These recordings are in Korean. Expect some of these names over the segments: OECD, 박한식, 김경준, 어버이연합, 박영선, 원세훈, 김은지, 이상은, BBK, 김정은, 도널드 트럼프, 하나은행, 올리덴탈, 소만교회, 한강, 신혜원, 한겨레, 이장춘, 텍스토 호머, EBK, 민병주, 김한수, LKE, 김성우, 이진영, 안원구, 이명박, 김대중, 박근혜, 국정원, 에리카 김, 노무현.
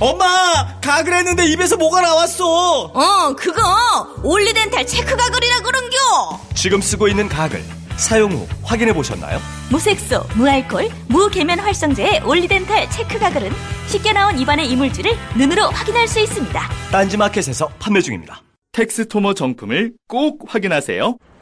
엄마! 가글 했는데 입에서 뭐가 나왔어! 그거! 올리덴탈 체크 가글이라 그런겨! 지금 쓰고 있는 가글, 사용 후 확인해보셨나요? 무색소, 무알콜, 무계면 활성제의 올리덴탈 체크 가글은 쉽게 나온 입안의 이물질을 눈으로 확인할 수 있습니다. 딴지마켓에서 판매 중입니다. 텍스토 호머 정품을 꼭 확인하세요.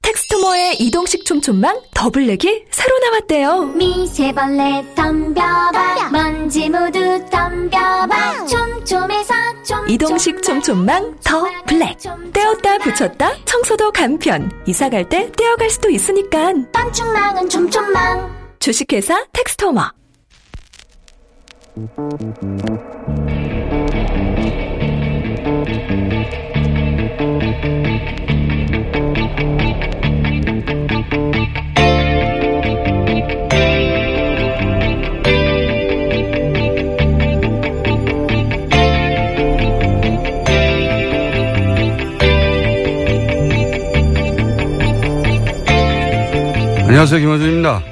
텍스토 호머의 이동식 촘촘망 더블랙이 새로 나왔대요. 미세벌레 덤벼봐, 먼지 모두 덤벼봐. 촘촘해서 촘촘만. 이동식 촘촘망 더블랙. 떼었다 붙였다 청소도 간편. 이사갈 때 떼어갈 수도 있으니까. 방충망은 촘촘망. 주식회사 텍스토 호머. 안녕하세요, 김원준입니다.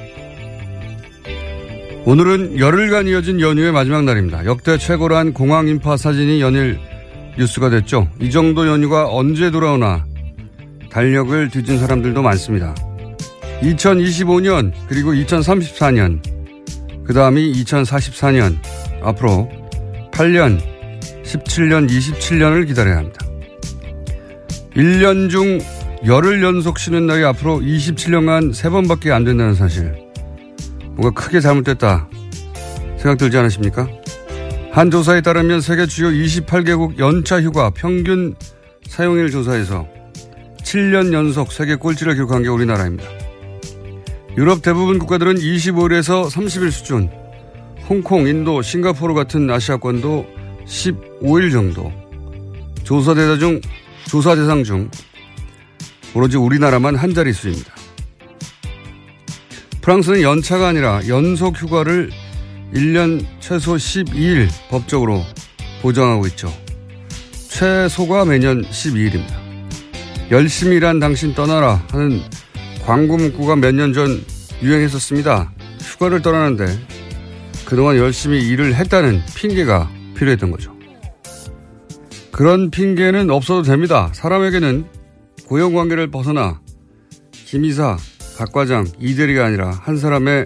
오늘은 열흘간 이어진 연휴의 마지막 날입니다. 역대 최고란 공항 인파 사진이 연일 뉴스가 됐죠. 이 정도 연휴가 언제 돌아오나 달력을 뒤진 사람들도 많습니다. 2025년 그리고 2034년 그 다음이 2044년, 앞으로 8년, 17년, 27년을 기다려야 합니다. 1년 중 열흘 연속 쉬는 날이 앞으로 27년간 3번밖에 안 된다는 사실, 뭔가 크게 잘못됐다 생각 들지 않으십니까? 한 조사에 따르면 세계 주요 28개국 연차 휴가 평균 사용일 조사에서 7년 연속 세계 꼴찌를 기록한 게 우리나라입니다. 유럽 대부분 국가들은 25일에서 30일 수준, 홍콩, 인도, 싱가포르 같은 아시아권도 15일 정도. 조사 대상 중 오로지 우리나라만 한 자리 수입니다. 프랑스는 연차가 아니라 연속 휴가를 1년 최소 12일 법적으로 보장하고 있죠. 최소가 매년 12일입니다. 열심히 일한 당신 떠나라 하는 광고 문구가 몇 년 전 유행했었습니다. 휴가를 떠나는데 그동안 열심히 일을 했다는 핑계가 필요했던 거죠. 그런 핑계는 없어도 됩니다. 사람에게는 고용관계를 벗어나 김이사, 박과장, 이대리가 아니라 한 사람의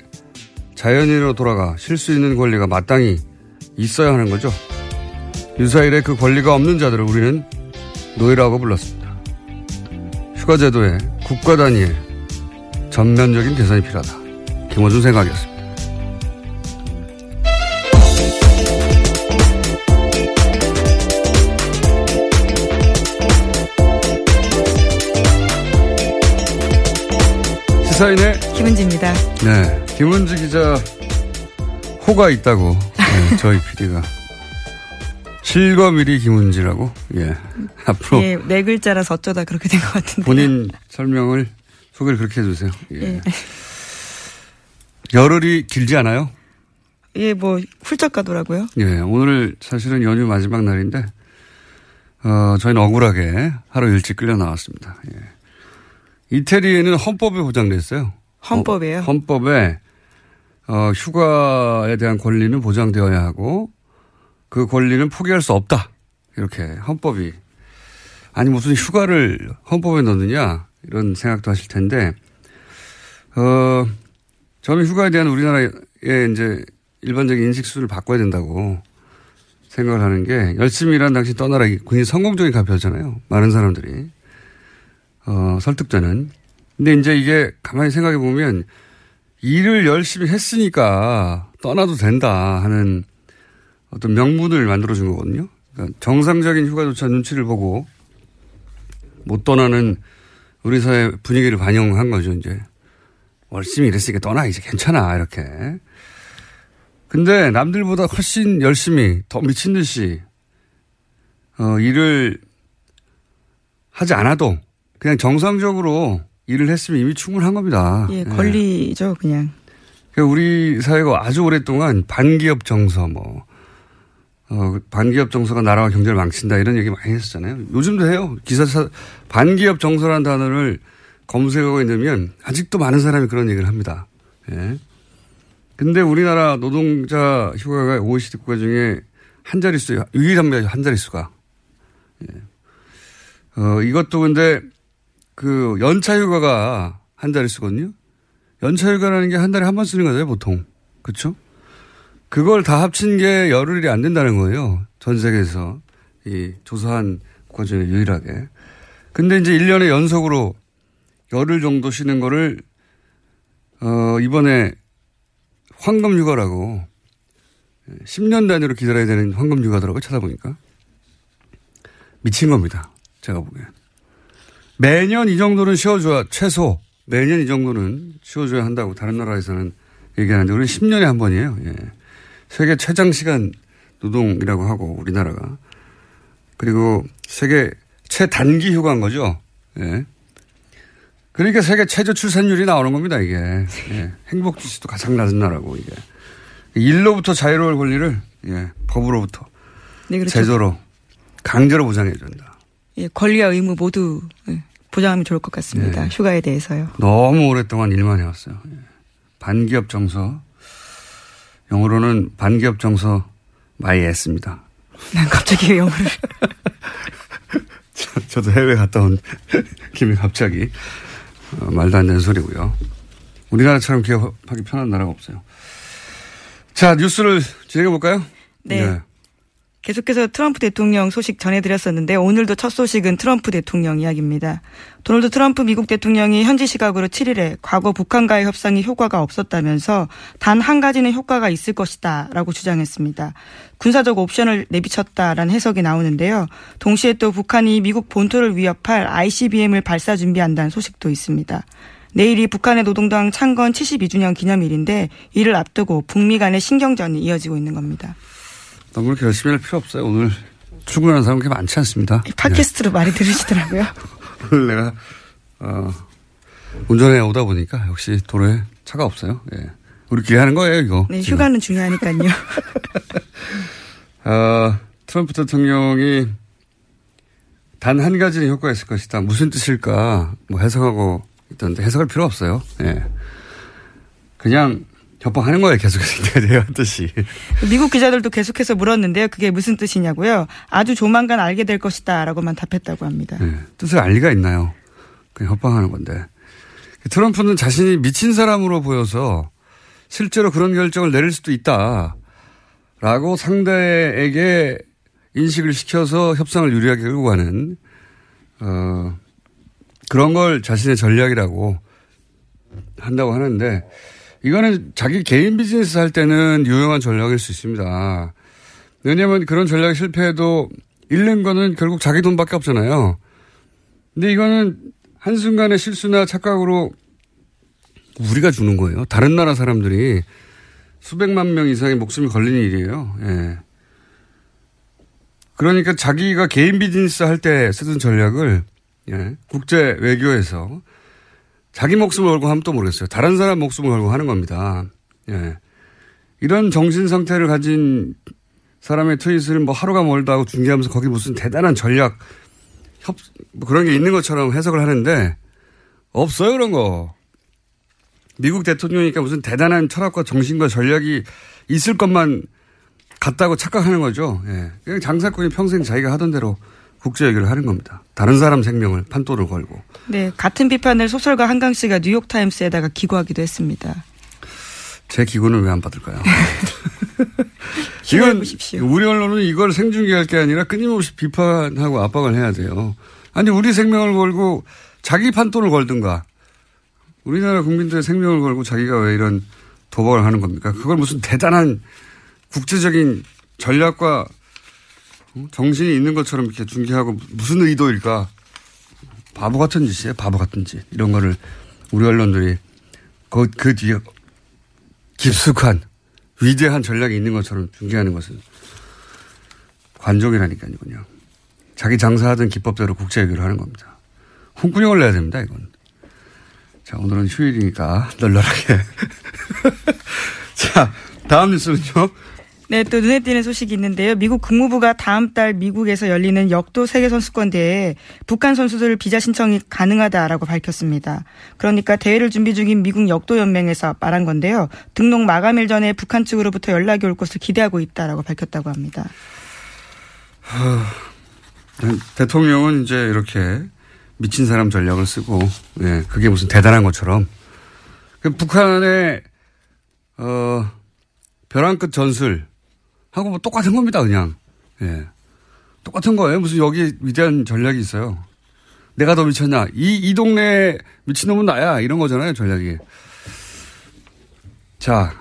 자연인으로 돌아가 쉴 수 있는 권리가 마땅히 있어야 하는 거죠. 유사일에 그 권리가 없는 자들을 우리는 노예라고 불렀습니다. 휴가 제도에 국가 단위의 전면적인 개선이 필요하다. 김원준 생각이었습니다. 시사인의 김은지입니다. 네, 김은지 기자 호가 있다고. 네, 저희 PD가 실검일이 김은지라고. 예, 앞으로 예, 네 글자라서 어쩌다 그렇게 된 것 같은데 본인 설명을 소개를 그렇게 해주세요. 예. 예. 열흘이 길지 않아요? 예, 뭐 훌쩍 가더라고요. 예, 오늘 사실은 연휴 마지막 날인데 저희는 억울하게 하루 일찍 끌려 나왔습니다. 예. 이태리에는 헌법에 보장돼 있어요. 헌법이에요? 헌법에 휴가에 대한 권리는 보장되어야 하고 그 권리는 포기할 수 없다. 이렇게 헌법이. 아니 무슨 휴가를 헌법에 넣느냐 이런 생각도 하실 텐데, 저는 휴가에 대한 우리나라의 이제 일반적인 인식 수준을 바꿔야 된다고 생각을 하는 게, 열심히 일한 당시 떠나라 굉장히 성공적인 가표였잖아요. 많은 사람들이. 설득자는. 근데 이제 이게 가만히 생각해 보면 일을 열심히 했으니까 떠나도 된다 하는 어떤 명분을 만들어준 거거든요. 그러니까 정상적인 휴가조차 눈치를 보고 못 떠나는 우리 사회 분위기를 반영한 거죠. 이제 열심히 일했으니까 떠나 이제 괜찮아 이렇게. 근데 남들보다 훨씬 열심히 더 미친 듯이 일을 하지 않아도 그냥 정상적으로 일을 했으면 이미 충분한 겁니다. 예, 권리죠, 예. 그냥. 그러니까 우리 사회가 아주 오랫동안 반기업 정서 반기업 정서가 나라와 경제를 망친다 이런 얘기 많이 했었잖아요. 요즘도 해요. 반기업 정서라는 단어를 검색하고 있으면 아직도 많은 사람이 그런 얘기를 합니다. 예. 근데 우리나라 노동자 휴가가 OECD 국가 중에 한 자릿수예요. 유일한 한 자릿수가. 예. 이것도 근데 그 연차 휴가가 한 자릿수거든요. 연차 휴가라는 게 한 달에 한 번 쓰는 거잖아요, 보통. 그렇죠? 그걸 다 합친 게 열흘이 안 된다는 거예요. 전 세계에서. 이 조사한 국가 중에 유일하게. 근데 이제 1년에 연속으로 열흘 정도 쉬는 거를, 이번에 황금 휴가라고 10년 단위로 기다려야 되는 황금 휴가더라고요. 찾아보니까. 미친 겁니다. 제가 보기엔. 매년 이 정도는 쉬어줘야, 최소 매년 이 정도는 쉬어줘야 한다고 다른 나라에서는 얘기하는데 우리는 10년에 한 번이에요. 예. 세계 최장시간 노동이라고 하고 우리나라가. 그리고 세계 최단기 휴가인 거죠. 예. 그러니까 세계 최저 출산율이 나오는 겁니다. 이게. 예. 행복지수도 가장 낮은 나라고 이게. 일로부터 자유로울 권리를 예. 법으로부터 네, 그렇죠. 제도로 강제로 보장해 준다. 예, 권리와 의무 모두 보장하면 좋을 것 같습니다. 예. 휴가에 대해서요. 너무 오랫동안 일만 해왔어요. 예. 반기업 정서. 영어로는 반기업 정서 많이 했습니다. 난 갑자기 영어를. 저도 해외 갔다 온 김에 갑자기 말도 안 되는 소리고요. 우리나라처럼 기업하기 편한 나라가 없어요. 자, 뉴스를 진행해볼까요? 네. 네. 계속해서 트럼프 대통령 소식 전해드렸었는데 오늘도 첫 소식은 트럼프 대통령 이야기입니다. 도널드 트럼프 미국 대통령이 현지 시각으로 7일에 과거 북한과의 협상이 효과가 없었다면서 단 한 가지는 효과가 있을 것이다 라고 주장했습니다. 군사적 옵션을 내비쳤다라는 해석이 나오는데요. 동시에 또 북한이 미국 본토를 위협할 ICBM을 발사 준비한다는 소식도 있습니다. 내일이 북한의 노동당 창건 72주년 기념일인데 이를 앞두고 북미 간의 신경전이 이어지고 있는 겁니다. 너무 그렇게 열심히 할 필요 없어요. 오늘 출근하는 사람 그렇게 많지 않습니다. 팟캐스트로 많이 들으시더라고요. 오늘 내가 운전해 오다 보니까 역시 도로에 차가 없어요. 예. 우리끼리 하는 거예요 이거. 네, 지금. 휴가는 중요하니까요. 트럼프 대통령이 단 한 가지는 효과가 있을 것이다. 무슨 뜻일까 해석하고 있던데 해석할 필요 없어요. 예. 그냥. 협박하는 거예요. 계속해서 내가 뜻이. 미국 기자들도 계속해서 물었는데요. 그게 무슨 뜻이냐고요. 아주 조만간 알게 될 것이다 라고만 답했다고 합니다. 네, 뜻을 알 리가 있나요. 그냥 협박하는 건데. 트럼프는 자신이 미친 사람으로 보여서 실제로 그런 결정을 내릴 수도 있다라고 상대에게 인식을 시켜서 협상을 유리하게 끌고 가는 그런 걸 자신의 전략이라고 한다고 하는데 이거는 자기 개인 비즈니스 할 때는 유용한 전략일 수 있습니다. 왜냐하면 그런 전략이 실패해도 잃는 거는 결국 자기 돈밖에 없잖아요. 근데 이거는 한순간의 실수나 착각으로 우리가 주는 거예요. 다른 나라 사람들이 수백만 명 이상의 목숨이 걸리는 일이에요. 예. 그러니까 자기가 개인 비즈니스 할 때 쓰던 전략을 예. 국제 외교에서 자기 목숨을 걸고 하면 또 모르겠어요. 다른 사람 목숨을 걸고 하는 겁니다. 예. 이런 정신 상태를 가진 사람의 트윗을 뭐 하루가 멀다 하고 중계하면서 거기 무슨 대단한 전략, 그런 게 있는 것처럼 해석을 하는데 없어요, 그런 거. 미국 대통령이니까 무슨 대단한 철학과 정신과 전략이 있을 것만 같다고 착각하는 거죠. 예. 그냥 장사꾼이 평생 자기가 하던 대로 국제 얘기를 하는 겁니다. 다른 사람 생명을 판도를 걸고. 네. 같은 비판을 소설가 한강 씨가 뉴욕타임스에다가 기고하기도 했습니다. 제 기고는 왜 안 받을까요? 이건 우리 언론은 이걸 생중계할 게 아니라 끊임없이 비판하고 압박을 해야 돼요. 아니 우리 생명을 걸고 자기 판도를 걸든가. 우리나라 국민들의 생명을 걸고 자기가 왜 이런 도박을 하는 겁니까? 그걸 무슨 대단한 국제적인 전략과 정신이 있는 것처럼 이렇게 중계하고 무슨 의도일까? 바보 같은 짓이에요. 바보 같은 짓. 이런 거를 우리 언론들이 그 뒤에 깊숙한 위대한 전략이 있는 것처럼 중계하는 것은 관종이라니까요. 자기 장사하던 기법대로 국제회의를 하는 겁니다. 홍군형을 내야 됩니다. 이건. 자, 오늘은 휴일이니까 널널하게. 자, 다음 뉴스는요. 네, 또 눈에 띄는 소식이 있는데요. 미국 국무부가 다음 달 미국에서 열리는 역도 세계선수권대회에 북한 선수들 비자 신청이 가능하다라고 밝혔습니다. 그러니까 대회를 준비 중인 미국 역도연맹에서 말한 건데요. 등록 마감일 전에 북한 측으로부터 연락이 올 것을 기대하고 있다라고 밝혔다고 합니다. 대통령은 이제 이렇게 미친 사람 전략을 쓰고, 예, 그게 무슨 대단한 것처럼. 북한의, 벼랑 끝 전술. 하고 뭐 똑같은 겁니다, 그냥. 예. 똑같은 거예요. 무슨 여기 위대한 전략이 있어요. 내가 더 미쳤냐. 이 동네 미친놈은 나야. 이런 거잖아요, 전략이. 자,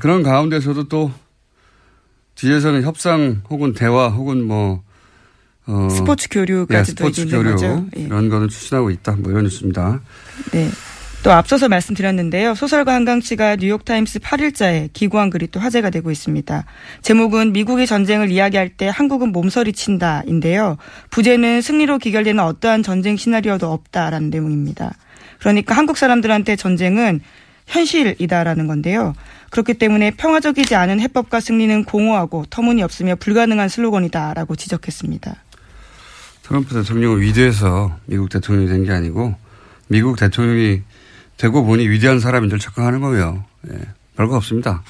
그런 가운데서도 또 뒤에서는 협상 혹은 대화 혹은 뭐, 스포츠 교류까지도 있는 거죠. 스포츠 교류. 이런 거는 추진하고 있다. 뭐 이런 뉴스입니다. 네. 또 앞서서 말씀드렸는데요. 소설가 한강 씨가 뉴욕타임스 8일자에 기고한 글이 또 화제가 되고 있습니다. 제목은 미국이 전쟁을 이야기할 때 한국은 몸서리 친다인데요. 부제는 승리로 귀결되는 어떠한 전쟁 시나리오도 없다라는 내용입니다. 그러니까 한국 사람들한테 전쟁은 현실이다라는 건데요. 그렇기 때문에 평화적이지 않은 해법과 승리는 공허하고 터무니없으며 불가능한 슬로건이다라고 지적했습니다. 트럼프 대통령은 위대해서 미국 대통령이 된 게 아니고 미국 대통령이 되고 보니 위대한 사람인 줄 착각하는 거예요. 예, 별거 없습니다.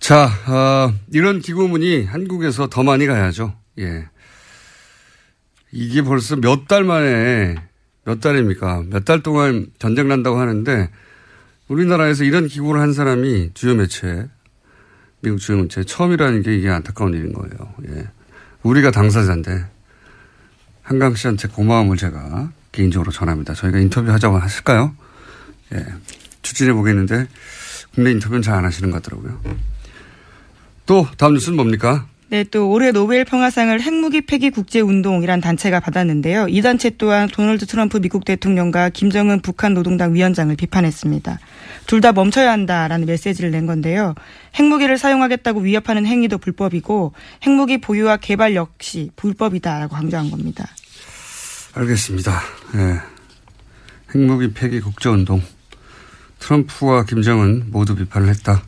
자, 이런 기고문이 한국에서 더 많이 가야죠. 예, 이게 벌써 몇 달 만에 몇 달입니까? 몇 달 동안 전쟁 난다고 하는데 우리나라에서 이런 기고를 한 사람이 주요 매체, 미국 주요 매체 처음이라는 게 이게 안타까운 일인 거예요. 예, 우리가 당사자인데 한강 씨한테 고마움을 제가 개인적으로 전합니다. 저희가 인터뷰 하자고 하실까요? 예, 추진해 보겠는데 국내 인터뷰는 잘 안 하시는 것 같더라고요. 또 다음 뉴스는 뭡니까? 네, 또 올해 노벨평화상을 핵무기 폐기 국제운동이란 단체가 받았는데요. 이 단체 또한 도널드 트럼프 미국 대통령과 김정은 북한 노동당 위원장을 비판했습니다. 둘 다 멈춰야 한다라는 메시지를 낸 건데요. 핵무기를 사용하겠다고 위협하는 행위도 불법이고 핵무기 보유와 개발 역시 불법이다라고 강조한 겁니다. 알겠습니다. 예. 핵무기 폐기 국제운동. 트럼프와 김정은 모두 비판을 했다.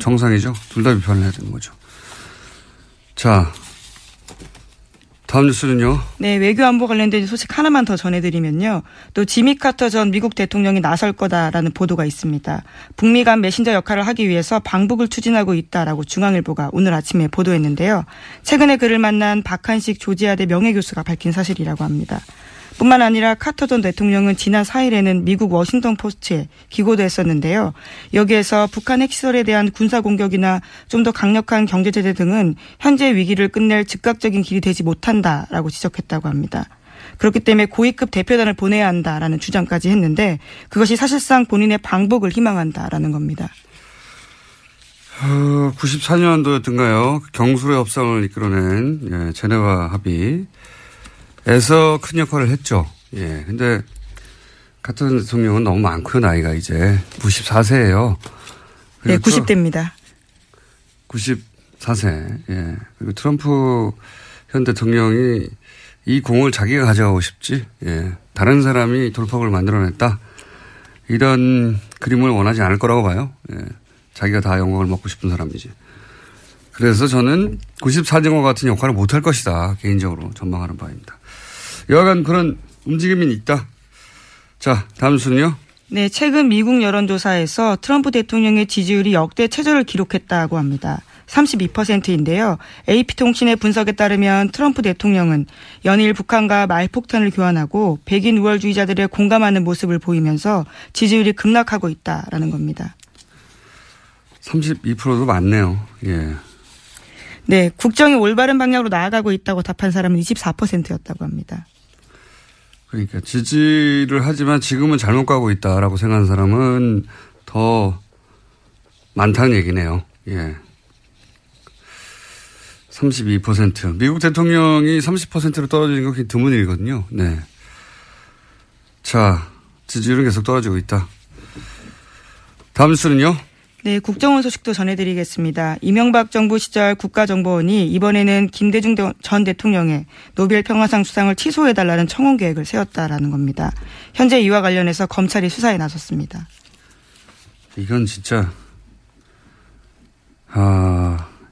정상이죠. 둘 다 비판을 해야 되는 거죠. 자, 다음 뉴스는요. 네, 외교안보 관련된 소식 하나만 더 전해드리면요. 또 지미 카터 전 미국 대통령이 나설 거다라는 보도가 있습니다. 북미 간 메신저 역할을 하기 위해서 방북을 추진하고 있다라고 중앙일보가 오늘 아침에 보도했는데요. 최근에 그를 만난 박한식 조지아대 명예교수가 밝힌 사실이라고 합니다. 뿐만 아니라 카터 전 대통령은 지난 4일에는 미국 워싱턴 포스트에 기고도 했었는데요. 여기에서 북한 핵시설에 대한 군사공격이나 좀 더 강력한 경제제재 등은 현재 위기를 끝낼 즉각적인 길이 되지 못한다라고 지적했다고 합니다. 그렇기 때문에 고위급 대표단을 보내야 한다라는 주장까지 했는데 그것이 사실상 본인의 방북을 희망한다라는 겁니다. 94년도였던가요. 경술의 협상을 이끌어낸 제네와 합의. 에서 큰 역할을 했죠. 예. 근데, 카터 대통령은 너무 많고요, 나이가 이제. 94세예요 네, 90대입니다. 94세. 예. 그리고 트럼프 현 대통령이 이 공을 자기가 가져가고 싶지, 예. 다른 사람이 돌파구를 만들어냈다. 이런 그림을 원하지 않을 거라고 봐요. 예. 자기가 다 영광을 먹고 싶은 사람이지. 그래서 저는 94년과 같은 역할을 못할 것이다. 개인적으로 전망하는 바입니다. 여하간 그런 움직임이 있다. 자, 다음 뉴스는요. 네, 최근 미국 여론조사에서 트럼프 대통령의 지지율이 역대 최저를 기록했다고 합니다. 32%인데요. AP통신의 분석에 따르면 트럼프 대통령은 연일 북한과 말폭탄을 교환하고 백인 우월주의자들의 공감하는 모습을 보이면서 지지율이 급락하고 있다라는 겁니다. 32%도 많네요. 예. 네, 국정이 올바른 방향으로 나아가고 있다고 답한 사람은 24%였다고 합니다. 그러니까 지지를 하지만 지금은 잘못 가고 있다라고 생각하는 사람은 더 많다는 얘기네요. 예. 32%. 미국 대통령이 30%로 떨어지는 건 굉장히 드문 일이거든요. 네. 자, 지지율은 계속 떨어지고 있다. 다음 수는요? 네, 국정원 소식도 전해드리겠습니다. 이명박 정부 시절 국가정보원이 이번에는 김대중 전 대통령의 노벨평화상 수상을 취소해달라는 청원 계획을 세웠다라는 겁니다. 현재 이와 관련해서 검찰이 수사에 나섰습니다. 이건 진짜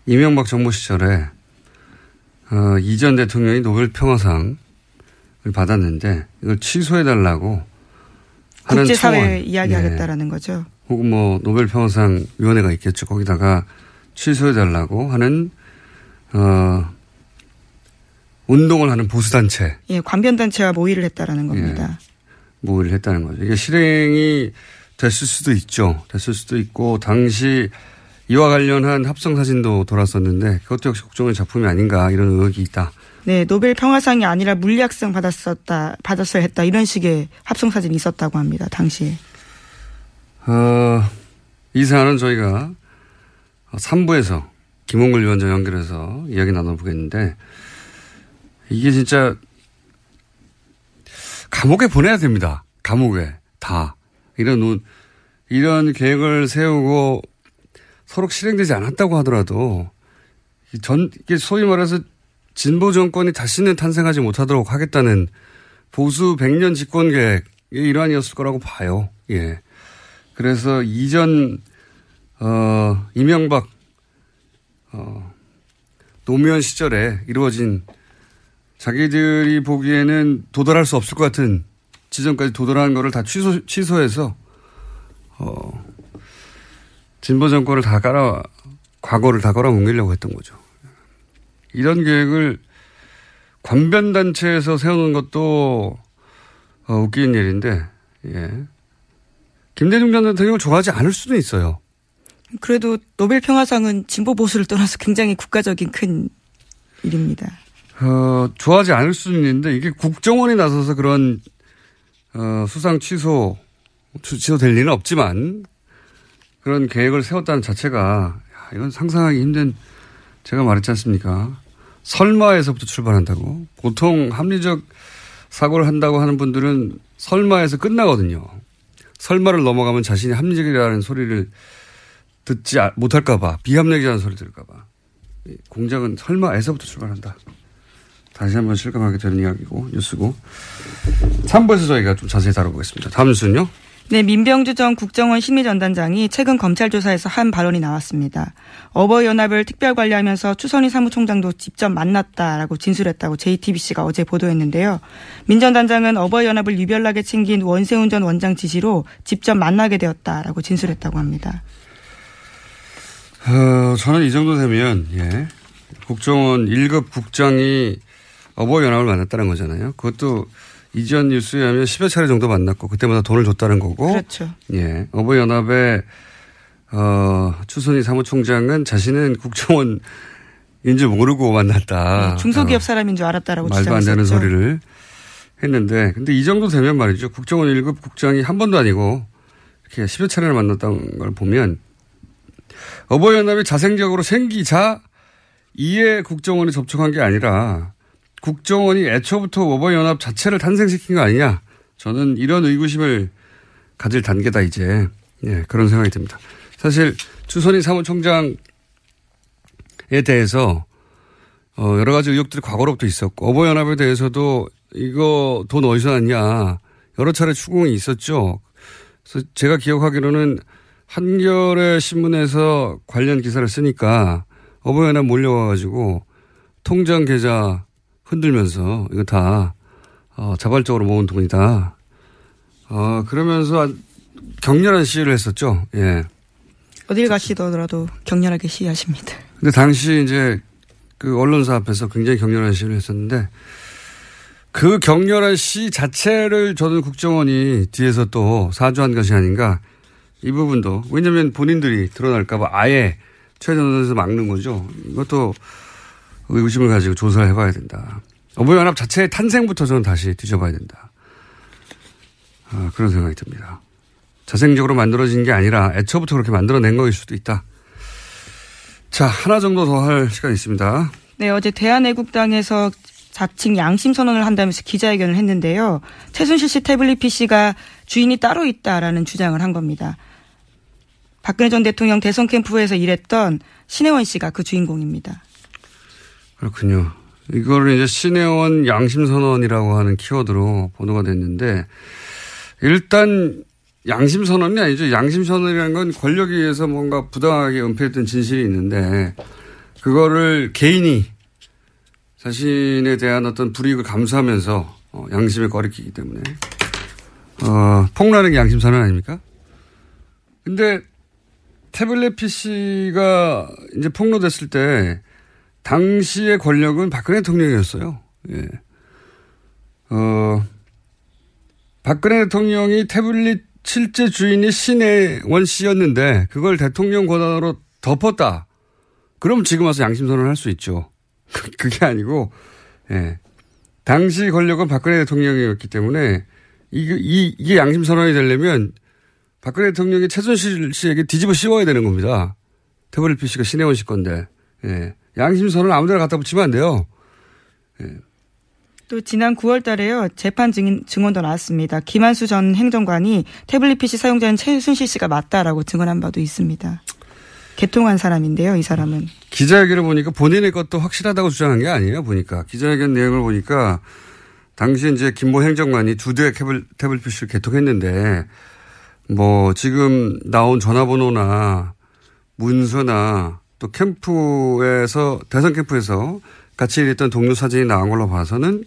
이명박 정부 시절에 이 전 대통령이 노벨평화상을 받았는데 이걸 취소해달라고 하는 국제사회에 청원. 이야기하겠다라는 네. 거죠. 혹은 뭐 노벨평화상 위원회가 있겠죠. 거기다가 취소해달라고 하는 운동을 하는 보수단체. 예, 관변단체와 모의를 했다라는 겁니다. 예, 모의를 했다는 거죠. 이게 실행이 됐을 수도 있죠. 됐을 수도 있고 당시 이와 관련한 합성사진도 돌았었는데 그것도 역시 국정원의 작품이 아닌가 이런 의혹이 있다. 네, 노벨평화상이 아니라 물리학상 받았어야 했다 이런 식의 합성사진이 있었다고 합니다. 당시에. 이 사안은 저희가 3부에서 김홍글 위원장 연결해서 이야기 나눠보겠는데 이게 진짜 감옥에 보내야 됩니다. 감옥에 다. 이런 계획을 세우고 서로 실행되지 않았다고 하더라도 이게 소위 말해서 진보 정권이 다시는 탄생하지 못하도록 하겠다는 보수 100년 집권 계획의 일환이었을 거라고 봐요. 예. 그래서 이전 이명박 노무현 시절에 이루어진 자기들이 보기에는 도달할 수 없을 것 같은 지점까지 도달한 거를 다 취소해서 진보 정권을 다 과거를 다 깔아뭉개려고 했던 거죠. 이런 계획을 관변단체에서 세우는 것도 웃기는 일인데 예. 김대중 전 대통령을 좋아하지 않을 수도 있어요. 그래도 노벨평화상은 진보 보수를 떠나서 굉장히 국가적인 큰 일입니다. 좋아하지 않을 수는 있는데 이게 국정원이 나서서 그런 수상 취소될 리는 없지만 그런 계획을 세웠다는 자체가 이건 상상하기 힘든 제가 말했지 않습니까? 설마에서부터 출발한다고. 보통 합리적 사고를 한다고 하는 분들은 설마에서 끝나거든요. 설마를 넘어가면 자신이 합리적이라는 소리를 듣지 못할까 봐. 비합리적이라는 소리 들을까 봐. 공작은 설마에서부터 출발한다. 다시 한번 실감하게 되는 이야기고 뉴스고. 3부에서 저희가 좀 자세히 다뤄보겠습니다. 다음 뉴스는요? 네, 민병주 전 국정원 심의전단장이 최근 검찰 조사에서 한 발언이 나왔습니다. 어버이연합을 특별관리하면서 추선희 사무총장도 직접 만났다라고 진술했다고 JTBC가 어제 보도했는데요. 민 전 단장은 어버이연합을 유별나게 챙긴 원세훈 전 원장 지시로 직접 만나게 되었다라고 진술했다고 합니다. 저는 이 정도 되면 예, 국정원 1급 국장이 어버이연합을 만났다는 거잖아요. 그것도 이전 뉴스에 하면 10여 차례 정도 만났고 그때마다 돈을 줬다는 거고. 그렇죠. 예. 어버이연합의 추선희 사무총장은 자신은 국정원인 줄 모르고 만났다. 네, 중소기업 사람인 줄 알았다라고 주장했죠. 말도 안 되는 소리를 했는데. 근데 이 정도 되면 말이죠. 국정원 1급 국장이 한 번도 아니고 이렇게 10여 차례를 만났다는 걸 보면 어버이연합이 자생적으로 생기자 이에 국정원이 접촉한 게 아니라 국정원이 애초부터 어버이연합 자체를 탄생시킨 거 아니냐. 저는 이런 의구심을 가질 단계다 이제. 예, 그런 생각이 듭니다. 사실 추선희 사무총장에 대해서 여러 가지 의혹들이 과거로부터 있었고 어버이연합에 대해서도 이거 돈 어디서 났냐. 여러 차례 추궁이 있었죠. 그래서 제가 기억하기로는 한겨레 신문에서 관련 기사를 쓰니까 어버이연합 몰려와가지고 통장 계좌 흔들면서 이거 다 자발적으로 모은 돈이다. 그러면서 격렬한 시위를 했었죠. 예. 어딜 가시더라도 격렬하게 시위하십니다. 근데 당시 이제 그 언론사 앞에서 굉장히 격렬한 시위를 했었는데 그 격렬한 시위 자체를 저는 국정원이 뒤에서 또 사주한 것이 아닌가 이 부분도 왜냐하면 본인들이 드러날까봐 아예 최전선에서 막는 거죠. 이것도 의심을 가지고 조사를 해봐야 된다. 어버이연합 자체의 탄생부터 저는 다시 뒤져봐야 된다. 그런 생각이 듭니다. 자생적으로 만들어진 게 아니라 애초부터 그렇게 만들어낸 거일 수도 있다. 자, 하나 정도 더 할 시간이 있습니다. 네, 어제 대한애국당에서 자칭 양심선언을 한다면서 기자회견을 했는데요. 최순실 씨 태블릿 PC가 주인이 따로 있다라는 주장을 한 겁니다. 박근혜 전 대통령 대선 캠프에서 일했던 신혜원 씨가 그 주인공입니다. 그렇군요. 이거를 이제 신혜원 양심선언이라고 하는 키워드로 보도가 됐는데, 일단 양심선언이 아니죠. 양심선언이라는 건 권력에 의해서 뭔가 부당하게 은폐했던 진실이 있는데 그거를 개인이 자신에 대한 어떤 불이익을 감수하면서 양심에 거리끼기 때문에 폭로하는 게 양심선언 아닙니까? 근데 태블릿 PC가 이제 폭로됐을 때 당시의 권력은 박근혜 대통령이었어요. 예. 박근혜 대통령이 태블릿 실제 주인이 신혜원 씨였는데 그걸 대통령 권한으로 덮었다. 그럼 지금 와서 양심선언을 할 수 있죠. 그게 아니고, 예. 당시 권력은 박근혜 대통령이었기 때문에 이게 양심선언이 되려면 박근혜 대통령이 최순실 씨에게 뒤집어 씌워야 되는 겁니다. 태블릿 PC가 신혜원 씨 건데. 예. 양심선언 아무데나 갖다 붙이면 안 돼요. 예. 또 지난 9월 달에요. 재판 증언도 나왔습니다. 김한수 전 행정관이 태블릿 PC 사용자인 최순실 씨가 맞다라고 증언한 바도 있습니다. 개통한 사람인데요. 이 사람은. 기자회견을 보니까 본인의 것도 확실하다고 주장한 게 아니에요. 보니까. 기자회견 내용을 보니까 당시 이제 김모 행정관이 2대의 태블릿 PC를 개통했는데 뭐 지금 나온 전화번호나 문서나 또 캠프에서 대선 캠프에서 같이 일했던 동료 사진이 나온 걸로 봐서는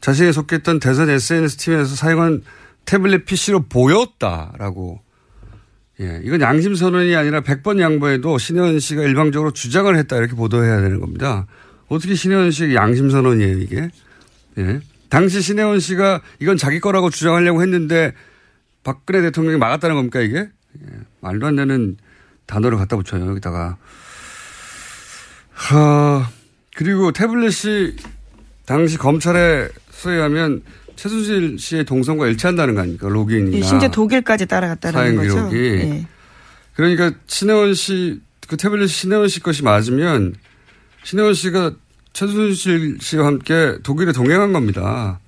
자신이 속했던 대선 SNS 팀에서 사용한 태블릿 PC로 보였다라고. 예, 이건 양심선언이 아니라 100번 양보해도 신혜원 씨가 일방적으로 주장을 했다 이렇게 보도해야 되는 겁니다. 어떻게 신혜원 씨의 양심선언이에요 이게. 예. 당시 신혜원 씨가 이건 자기 거라고 주장하려고 했는데 박근혜 대통령이 막았다는 겁니까 이게? 예, 말도 안 되는 단어를 갖다 붙여요 여기다가. 그리고 태블릿이 당시 검찰에 수여하면 최순실 씨의 동선과 일치한다는 거 아닙니까? 로그인이나. 심지어 독일까지 따라갔다는 거죠. 사행 기록이. 네. 그러니까 신혜원 씨, 그 태블릿 신혜원 씨 것이 맞으면 신혜원 씨가 최순실 씨와 함께 독일에 동행한 겁니다.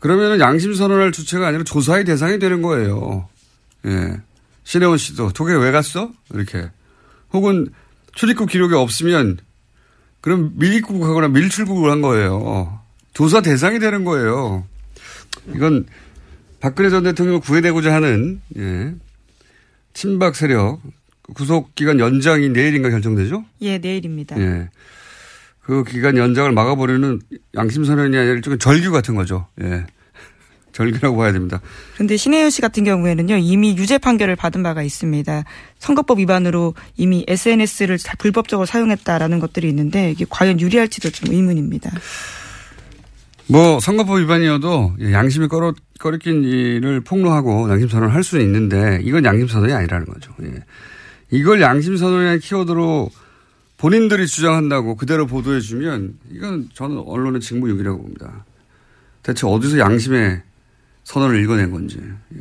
그러면은 양심선언할 주체가 아니라 조사의 대상이 되는 거예요. 예. 신혜원 씨도 독일에 왜 갔어? 이렇게. 혹은 출입국 기록이 없으면 그럼 밀입국하거나 밀출국을 한 거예요. 조사 대상이 되는 거예요. 이건 박근혜 전 대통령을 구해내고자 하는 예, 친박 세력 구속기간 연장이 내일인가 결정되죠? 예, 내일입니다. 예, 그 기간 연장을 막아버리는 양심선언이 아니라 일종의 절규 같은 거죠. 예. 절규라고 봐야 됩니다. 그런데 신혜원 씨 같은 경우에는요. 이미 유죄 판결을 받은 바가 있습니다. 선거법 위반으로 이미 SNS를 불법적으로 사용했다라는 것들이 있는데 이게 과연 유리할지도 좀 의문입니다. 뭐 선거법 위반이어도 양심이 꺼리낀 일을 폭로하고 양심선언을 할 수는 있는데 이건 양심선언이 아니라는 거죠. 예. 이걸 양심선언이라는 키워드로 본인들이 주장한다고 그대로 보도해 주면 이건 저는 언론의 직무유기라고 봅니다. 대체 어디서 양심에 선언을 읽어낸 건지. 예.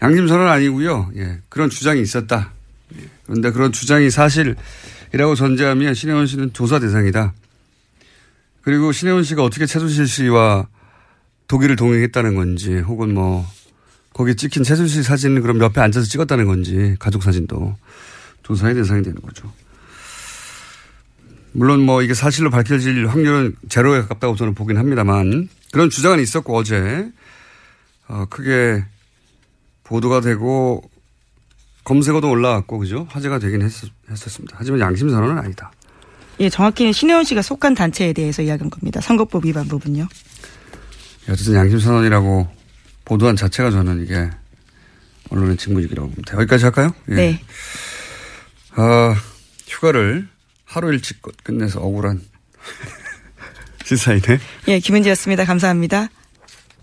양심선언 아니고요. 예. 그런 주장이 있었다. 예. 그런데 그런 주장이 사실이라고 전제하면 신혜원 씨는 조사 대상이다. 그리고 신혜원 씨가 어떻게 최순실 씨와 독일을 동행했다는 건지 혹은 뭐 거기 찍힌 최순실 사진은 그럼 옆에 앉아서 찍었다는 건지 가족 사진도 조사의 대상이 되는 거죠. 물론 뭐 이게 사실로 밝혀질 확률은 제로에 가깝다고 저는 보긴 합니다만 그런 주장은 있었고 어제 크게 보도가 되고 검색어도 올라왔고 그죠? 화제가 되긴 했었습니다. 하지만 양심선언은 아니다. 예, 정확히는 신혜원 씨가 속한 단체에 대해서 이야기한 겁니다. 선거법 위반 부분요. 어쨌든 양심선언이라고 보도한 자체가 저는 이게 언론의 직무유기라고 봅니다. 여기까지 할까요? 예. 네. 휴가를 하루 일찍 끝내서 억울한 시사이네. 예, 김은지였습니다. 감사합니다.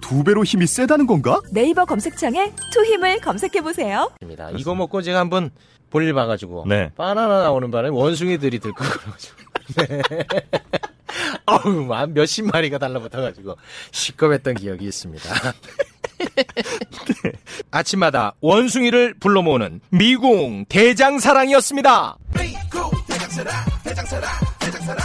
2배로 힘이 세다는 건가? 네이버 검색창에 투힘을 검색해보세요. 이거 먹고 제가 한번 볼일 봐가지고 네. 바나나 나오는 바람에 원숭이들이 들고 네. 어우, 몇십 마리가 달라붙어가지고 시끄럽던 기억이 있습니다. 네. 아침마다 원숭이를 불러 모으는 미궁 대장사랑이었습니다. 미궁 대장사랑 대장사랑 대장사랑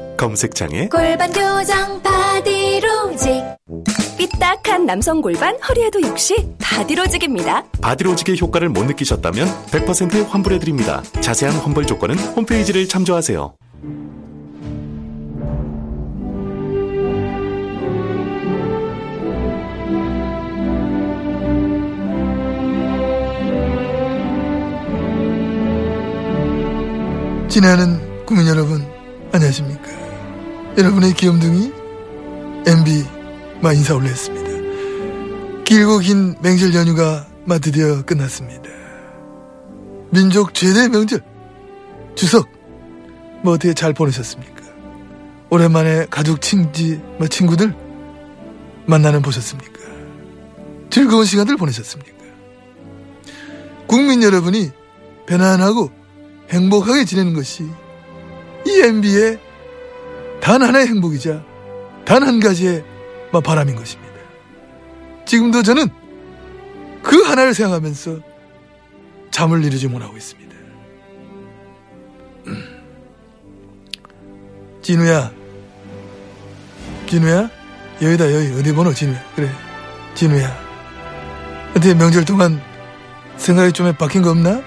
검색창에 골반 교정 바디로직. 삐딱한 남성 골반 허리에도 역시 바디로직입니다. 바디로직의 효과를 못 느끼셨다면 100% 환불해드립니다. 자세한 환불 조건은 홈페이지를 참조하세요. 지나는 국민 여러분 안녕하십니까. 여러분의 귀염둥이 MB 마 인사 올렸습니다. 길고 긴 맹절 연휴가 마 드디어 끝났습니다. 민족 최대 명절 추석 뭐 어떻게 잘 보내셨습니까? 오랜만에 가족 친지 뭐 친구들 만나는 보셨습니까? 즐거운 시간들 보내셨습니까? 국민 여러분이 편안하고 행복하게 지내는 것이 이 MB의 단 하나의 행복이자 단 한 가지의 바람인 것입니다. 지금도 저는 그 하나를 생각하면서 잠을 이루지 못하고 있습니다. 진우야 여기다 여기 어디 보노 진우야. 그래 진우야 어떻게 명절 동안 생각이 좀 바뀐 거 없나?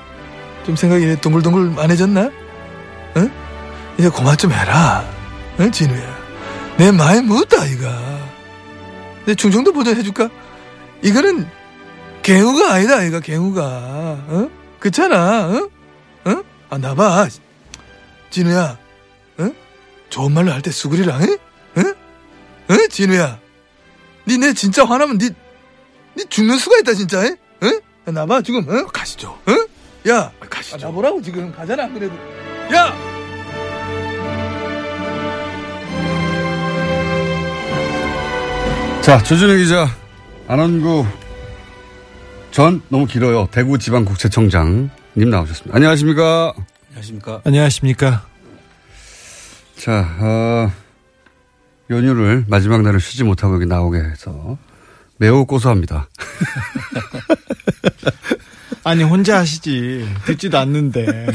좀 생각이 동글동글 안 해졌나? 응? 이제 고만 좀 해라. 응, 진우야. 내 마음이 묻다, 이가. 내 충청도 보전 해줄까? 이거는 개우가 아니다, 이가, 개우가. 응? 그렇잖아, 응? 응? 아, 나봐. 진우야, 응? 좋은 말로 할 때 수그리라, 응? 응? 응, 진우야. 니 내 진짜 화나면 니 죽는 수가 있다, 진짜, 응? 응? 아, 나봐, 지금, 응? 가시죠. 응? 야, 아, 가시죠. 아, 나보라고 지금 가잖아, 안 그래도. 야! 자, 주진우 기자, 안원구 전, 너무 길어요. 대구지방국세청장님 나오셨습니다. 안녕하십니까. 안녕하십니까. 안녕하십니까. 자, 연휴를 마지막 날을 쉬지 못하고 여기 나오게 해서 매우 고소합니다. 아니, 혼자 하시지. 듣지도 않는데.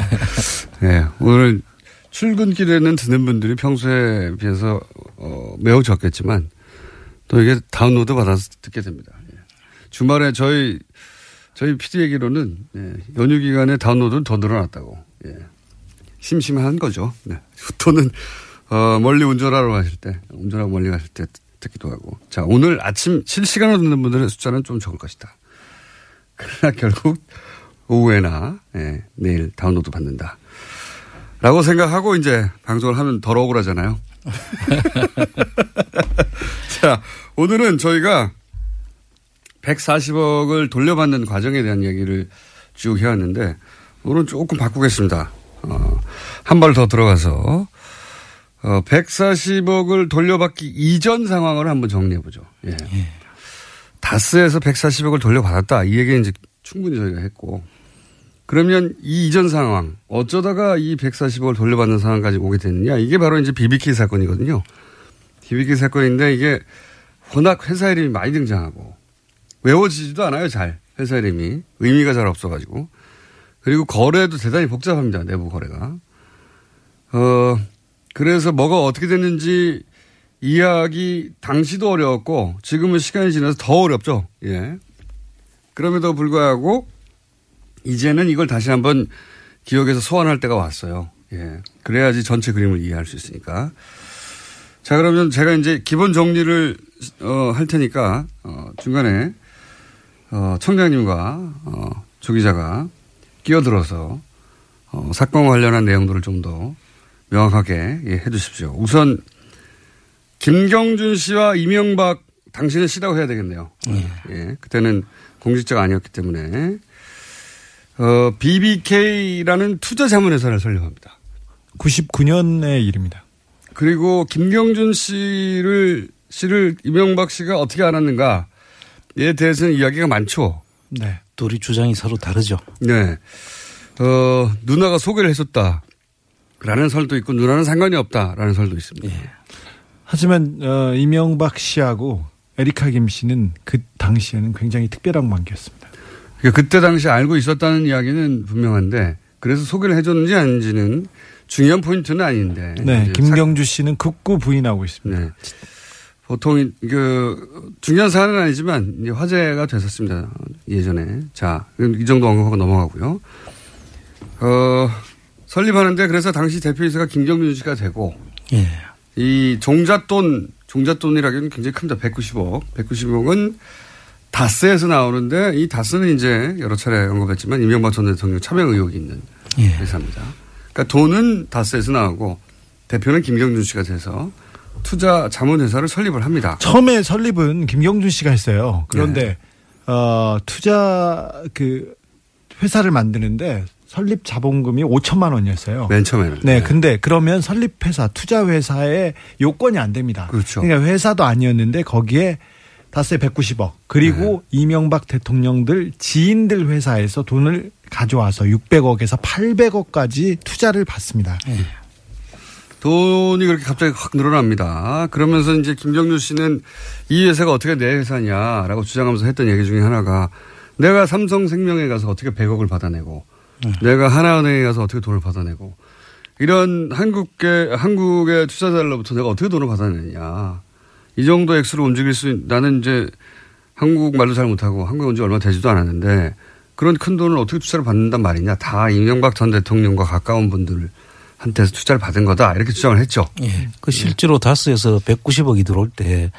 네, 오늘 출근길에는 듣는 분들이 평소에 비해서 매우 적겠지만 또 이게 다운로드 받아서 듣게 됩니다. 주말에 저희 PD 얘기로는 예, 연휴 기간에 다운로드는 더 늘어났다고. 예. 심심한 거죠. 네. 또는 멀리 운전하러 가실 때, 운전하고 멀리 가실 때 듣기도 하고. 자, 오늘 아침 실시간으로 듣는 분들의 숫자는 좀 적을 것이다. 그러나 결국 오후에나 예, 내일 다운로드 받는다. 라고 생각하고 이제 방송을 하면 덜 억울하잖아요. 자, 오늘은 저희가 140억을 돌려받는 과정에 대한 얘기를 쭉 해왔는데 오늘은 조금 바꾸겠습니다. 한 발 더 들어가서 140억을 돌려받기 이전 상황을 한번 정리해보죠. 예. 예. 다스에서 140억을 돌려받았다. 이 얘기는 이제 충분히 저희가 했고 그러면 이 이전 상황, 어쩌다가 이 140억을 돌려받는 상황까지 오게 됐느냐. 이게 바로 이제 BBK 사건이거든요. BBK 사건인데 이게 워낙 회사 이름이 많이 등장하고 외워지지도 않아요, 잘. 회사 이름이. 의미가 잘 없어가지고. 그리고 거래도 대단히 복잡합니다. 내부 거래가. 그래서 뭐가 어떻게 됐는지 이해하기 당시도 어려웠고 지금은 시간이 지나서 더 어렵죠. 예. 그럼에도 불구하고 이제는 이걸 다시 한번 기억에서 소환할 때가 왔어요. 예. 그래야지 전체 그림을 이해할 수 있으니까. 자, 그러면 제가 이제 기본 정리를 할 테니까 중간에 청장님과 조 기자가 끼어들어서 사건과 관련한 내용들을 좀 더 명확하게 예, 해 주십시오. 우선 김경준 씨와 이명박 당신의 씨라고 해야 되겠네요. 예. 예, 그때는 공직자가 아니었기 때문에 BBK라는 투자 자문회사를 설립합니다. 99년의 일입니다. 그리고 김경준 씨를 이명박 씨가 어떻게 알았는가에 대해서는 이야기가 많죠. 네. 둘이 주장이 서로 다르죠. 네. 누나가 소개를 해줬다라는 설도 있고 누나는 상관이 없다라는 설도 있습니다. 예. 하지만 이명박 씨하고 에리카 김 씨는 그 당시에는 굉장히 특별한 관계였습니다. 그러니까 그때 당시 알고 있었다는 이야기는 분명한데 그래서 소개를 해줬는지 아닌지는 중요한 포인트는 아닌데. 네. 김경주 씨는 극구 부인하고 있습니다. 네. 보통 중요한 사안은 아니지만 이제 화제가 됐었습니다. 예전에. 자, 이 정도 언급하고 넘어가고요. 설립하는데 그래서 당시 대표이사가 김경준 씨가 되고. 예. 이 종잣돈이라기에는 굉장히 큽니다. 190억. 190억은 다스에서 나오는데 이 다스는 이제 여러 차례 언급했지만 이명박 전 대통령 참여 의혹이 있는 예. 회사입니다. 그러니까 돈은 다스에서 나오고 대표는 김경준 씨가 돼서 투자 자문회사를 설립을 합니다. 처음에 설립은 김경준 씨가 했어요. 그런데 네. 투자 그 회사를 만드는데 설립 자본금이 5천만 원이었어요. 맨 처음에는. 네. 근데 그러면 설립회사, 투자회사의 요건이 안 됩니다. 그렇죠. 그러니까 회사도 아니었는데 거기에 다스에 190억 그리고 네. 이명박 대통령들 지인들 회사에서 돈을 가져와서 600억에서 800억까지 투자를 받습니다. 네. 돈이 그렇게 갑자기 확 늘어납니다. 그러면서 이제 김경준 씨는 이 회사가 어떻게 내 회사냐라고 주장하면서 했던 얘기 중에 하나가 내가 삼성생명에 가서 어떻게 100억을 받아내고 네. 내가 하나은행에 가서 어떻게 돈을 받아내고 이런 한국의 투자자들로부터 내가 어떻게 돈을 받아내느냐. 이 정도 액수로 움직일 나는 이제 한국말도 잘 못하고 한국에 온 지 얼마 되지도 않았는데 그런 큰 돈을 어떻게 투자를 받는단 말이냐. 다 이명박 전 대통령과 가까운 분들한테서 투자를 받은 거다. 이렇게 주장을 했죠. 예. 그 실제로 예. 다스에서 190억이 들어올 때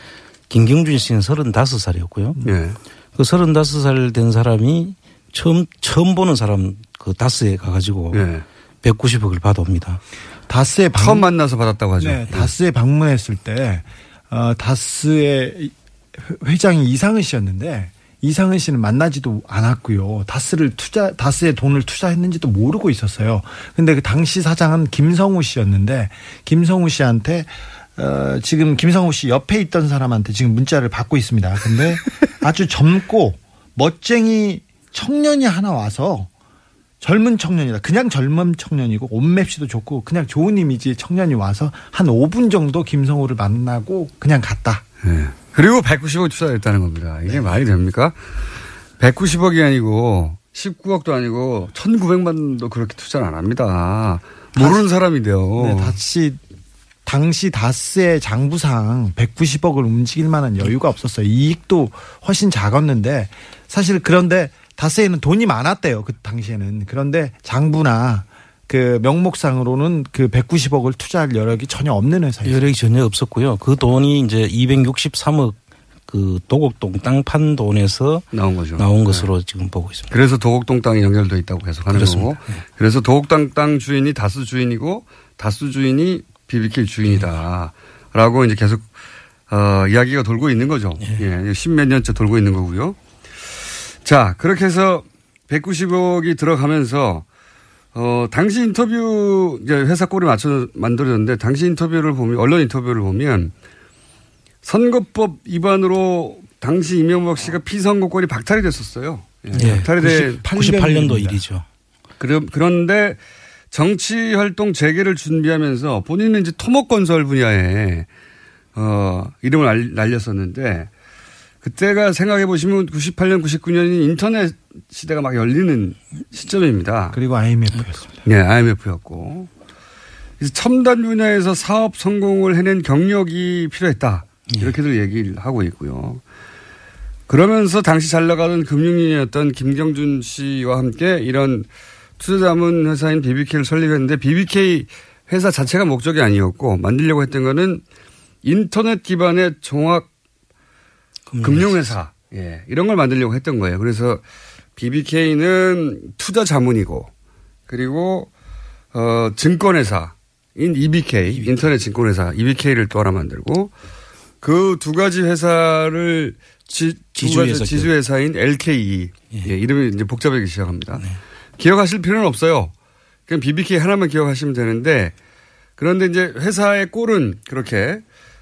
김경준 씨는 35살이었고요. 예. 그 35살 된 사람이 처음 보는 사람 그 다스에 가가지고 예. 190억을 받아옵니다. 다스에 처음 만나서 받았다고 하죠. 네. 예. 다스에 방문했을 때 다스의 회장이 이상은 씨였는데 이상은 씨는 만나지도 않았고요. 다스의 돈을 투자했는지도 모르고 있었어요. 근데 그 당시 사장은 김성우 씨였는데 김성우 씨한테 지금 김성우 씨 옆에 있던 사람한테 지금 문자를 받고 있습니다. 근데 아주 젊고 멋쟁이 청년이 하나 와서 젊은 청년이다. 그냥 젊은 청년이고 옷맵시도 좋고 그냥 좋은 이미지의 청년이 와서 한 5분 정도 김성우를 만나고 그냥 갔다. 네. 그리고 190억 투자했다는 겁니다. 이게 네. 말이 됩니까? 190억이 아니고 19억도 아니고 1,900만도 그렇게 투자를 안 합니다. 모르는 사람인데요. 네, 당시 다스의 장부상 190억을 움직일 만한 여유가 없었어요. 이익도 훨씬 작았는데 사실 그런데 다스에는 돈이 많았대요. 그 당시에는. 그런데 장부나 그 명목상으로는 그 190억을 투자할 여력이 전혀 없는 회사였어요. 여력이 전혀 없었고요. 그 돈이 이제 263억 그 도곡동 땅 판 돈에서 나온 거죠. 나온 것으로 네. 지금 보고 있습니다. 그래서 도곡동 땅이 연결되어 있다고 계속 하는 거고. 네. 그래서 도곡동 땅 주인이 다스 주인이고 다스 주인이 BBK 주인이다라고 이제 계속 이야기가 돌고 있는 거죠. 네. 예. 십몇 년째 돌고 있는 거고요. 자, 그렇게 해서 190억이 들어가면서, 당시 인터뷰, 이제 회사 꼴이 맞춰 만들어졌는데, 당시 인터뷰를 보면, 언론 인터뷰를 보면, 선거법 위반으로 당시 이명박 씨가 피선거권이 박탈이 됐었어요. 예, 예, 박탈이 된 98년도 일이죠. 그런데 정치 활동 재개를 준비하면서 본인은 이제 토목건설 분야에, 이름을 날렸었는데, 그때가 생각해보시면 98년, 99년이 인터넷 시대가 막 열리는 시점입니다. 그리고 IMF였습니다. 네, IMF였고. 그래서 첨단 분야에서 사업 성공을 해낸 경력이 필요했다. 이렇게들 얘기를 하고 있고요. 그러면서 당시 잘 나가던 금융인이었던 김경준 씨와 함께 이런 투자자문 회사인 BBK를 설립했는데 BBK 회사 자체가 목적이 아니었고 만들려고 했던 거는 인터넷 기반의 종합 금융회사, 예, 이런 걸 만들려고 했던 거예요. 그래서 BBK는 투자 자문이고 그리고 증권회사인 EBK, 인터넷 증권회사 EBK를 또 하나 만들고 그 두 가지 회사를 지주회사인 LKE, 예, 이름이 이제 복잡하기 시작합니다. 네. 기억하실 필요는 없어요. 그냥 BBK 하나만 기억하시면 되는데 그런데 이제 회사의 꼴은 그렇게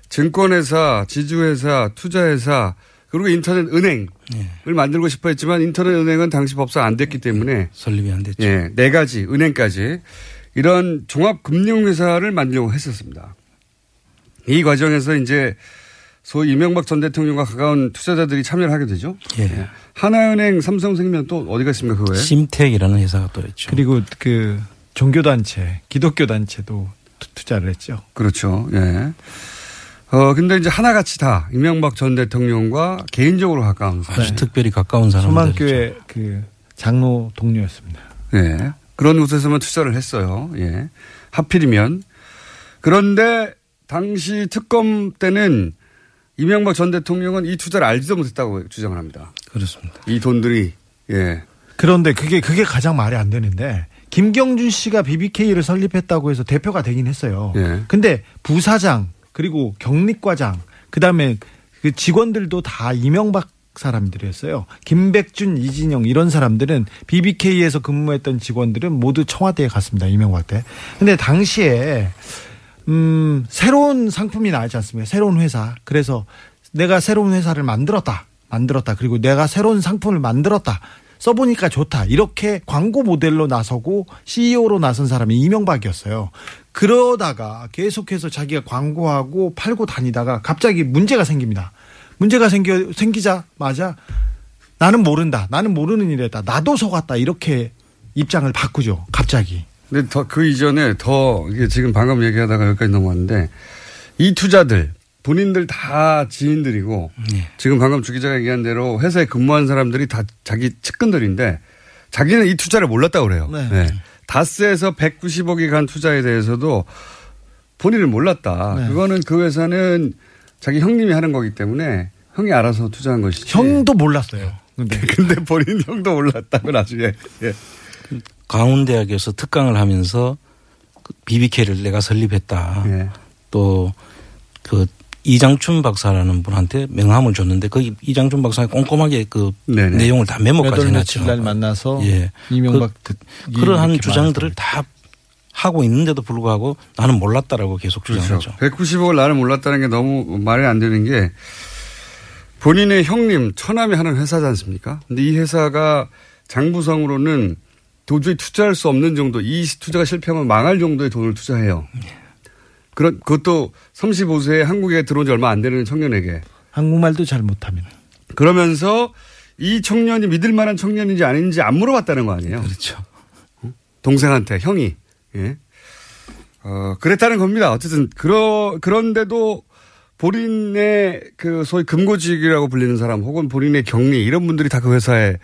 증권회사, 지주회사, 투자회사 그리고 인터넷은행을 네. 만들고 싶어 했지만 인터넷은행은 당시 법상 안 됐기 때문에 설립이 안 됐죠. 네, 네 가지 은행까지 이런 종합금융회사를 만들려고 했었습니다. 이 과정에서 이제 소위 이명박 전 대통령과 가까운 투자자들이 참여를 하게 되죠. 예. 네. 하나은행, 삼성생명 또 어디가 있습니까 그거에? 심텍이라는 회사가 또 있죠. 그리고 그 종교단체, 기독교단체도 투자를 했죠. 그렇죠. 예. 근데 이제 하나같이 다 이명박 전 대통령과 개인적으로 가까운 사람. 아주 특별히 가까운 사람. 소만교회 그 장로 동료였습니다. 예. 그런 곳에서만 투자를 했어요. 예. 하필이면. 그런데 당시 특검 때는 이명박 전 대통령은 이 투자를 알지도 못했다고 주장을 합니다. 그렇습니다. 이 돈들이. 예. 그런데 그게 가장 말이 안 되는데. 김경준 씨가 BBK를 설립했다고 해서 대표가 되긴 했어요. 예. 근데 부사장 그리고 경리과장 그다음에 그 직원들도 다 이명박 사람들이었어요. 김백준, 이진영 이런 사람들은 BBK에서 근무했던 직원들은 모두 청와대에 갔습니다. 이명박 때. 근데 당시에 새로운 상품이 나왔지 않습니까? 새로운 회사. 그래서 내가 새로운 회사를 만들었다. 그리고 내가 새로운 상품을 만들었다. 써보니까 좋다. 이렇게 광고 모델로 나서고 CEO로 나선 사람이 이명박이었어요. 그러다가 계속해서 자기가 광고하고 팔고 다니다가 갑자기 문제가 생깁니다. 문제가 생기자마자 나는 모른다. 나는 모르는 일이다. 나도 속았다. 이렇게 입장을 바꾸죠. 갑자기. 근데 그 이전에 이게 지금 방금 얘기하다가 여기까지 넘어왔는데 이 투자들. 본인들 다 지인들이고 네. 지금 방금 주 기자가 얘기한 대로 회사에 근무한 사람들이 다 자기 측근들인데 자기는 이 투자를 몰랐다고 그래요. 네. 네. 다스에서 190억이 간 투자에 대해서도 본인을 몰랐다. 네. 그거는 그 회사는 자기 형님이 하는 거기 때문에 형이 알아서 투자한 것이지. 형도 몰랐어요. 근데 본인 형도 몰랐다고 나중에. 예. 강원대학에서 특강을 하면서 BBK를 내가 설립했다. 네. 또 그 이장춘 박사라는 분한테 명함을 줬는데 그 이장춘 박사가 꼼꼼하게 그 네네. 내용을 다 메모까지 해놨죠. 몇 날 만나서 예. 이명박 그러한 주장들을 다 하고 있는데도 불구하고 나는 몰랐다라고 계속 주장하죠. 그렇죠. 190억을 나는 몰랐다는 게 너무 말이 안 되는 게 본인의 형님 처남이 하는 회사지 않습니까? 근데 이 회사가 장부상으로는 도저히 투자할 수 없는 정도 이 투자가 실패하면 망할 정도의 돈을 투자해요. 그것도 35세에 한국에 들어온 지 얼마 안 되는 청년에게. 한국말도 잘 못하면. 그러면서 이 청년이 믿을 만한 청년인지 아닌지 안 물어봤다는 거 아니에요. 그렇죠. 동생한테, 형이. 예. 그랬다는 겁니다. 어쨌든, 그런데도 본인의 그 소위 금고직이라고 불리는 사람 혹은 본인의 경리 이런 분들이 다 그 회사에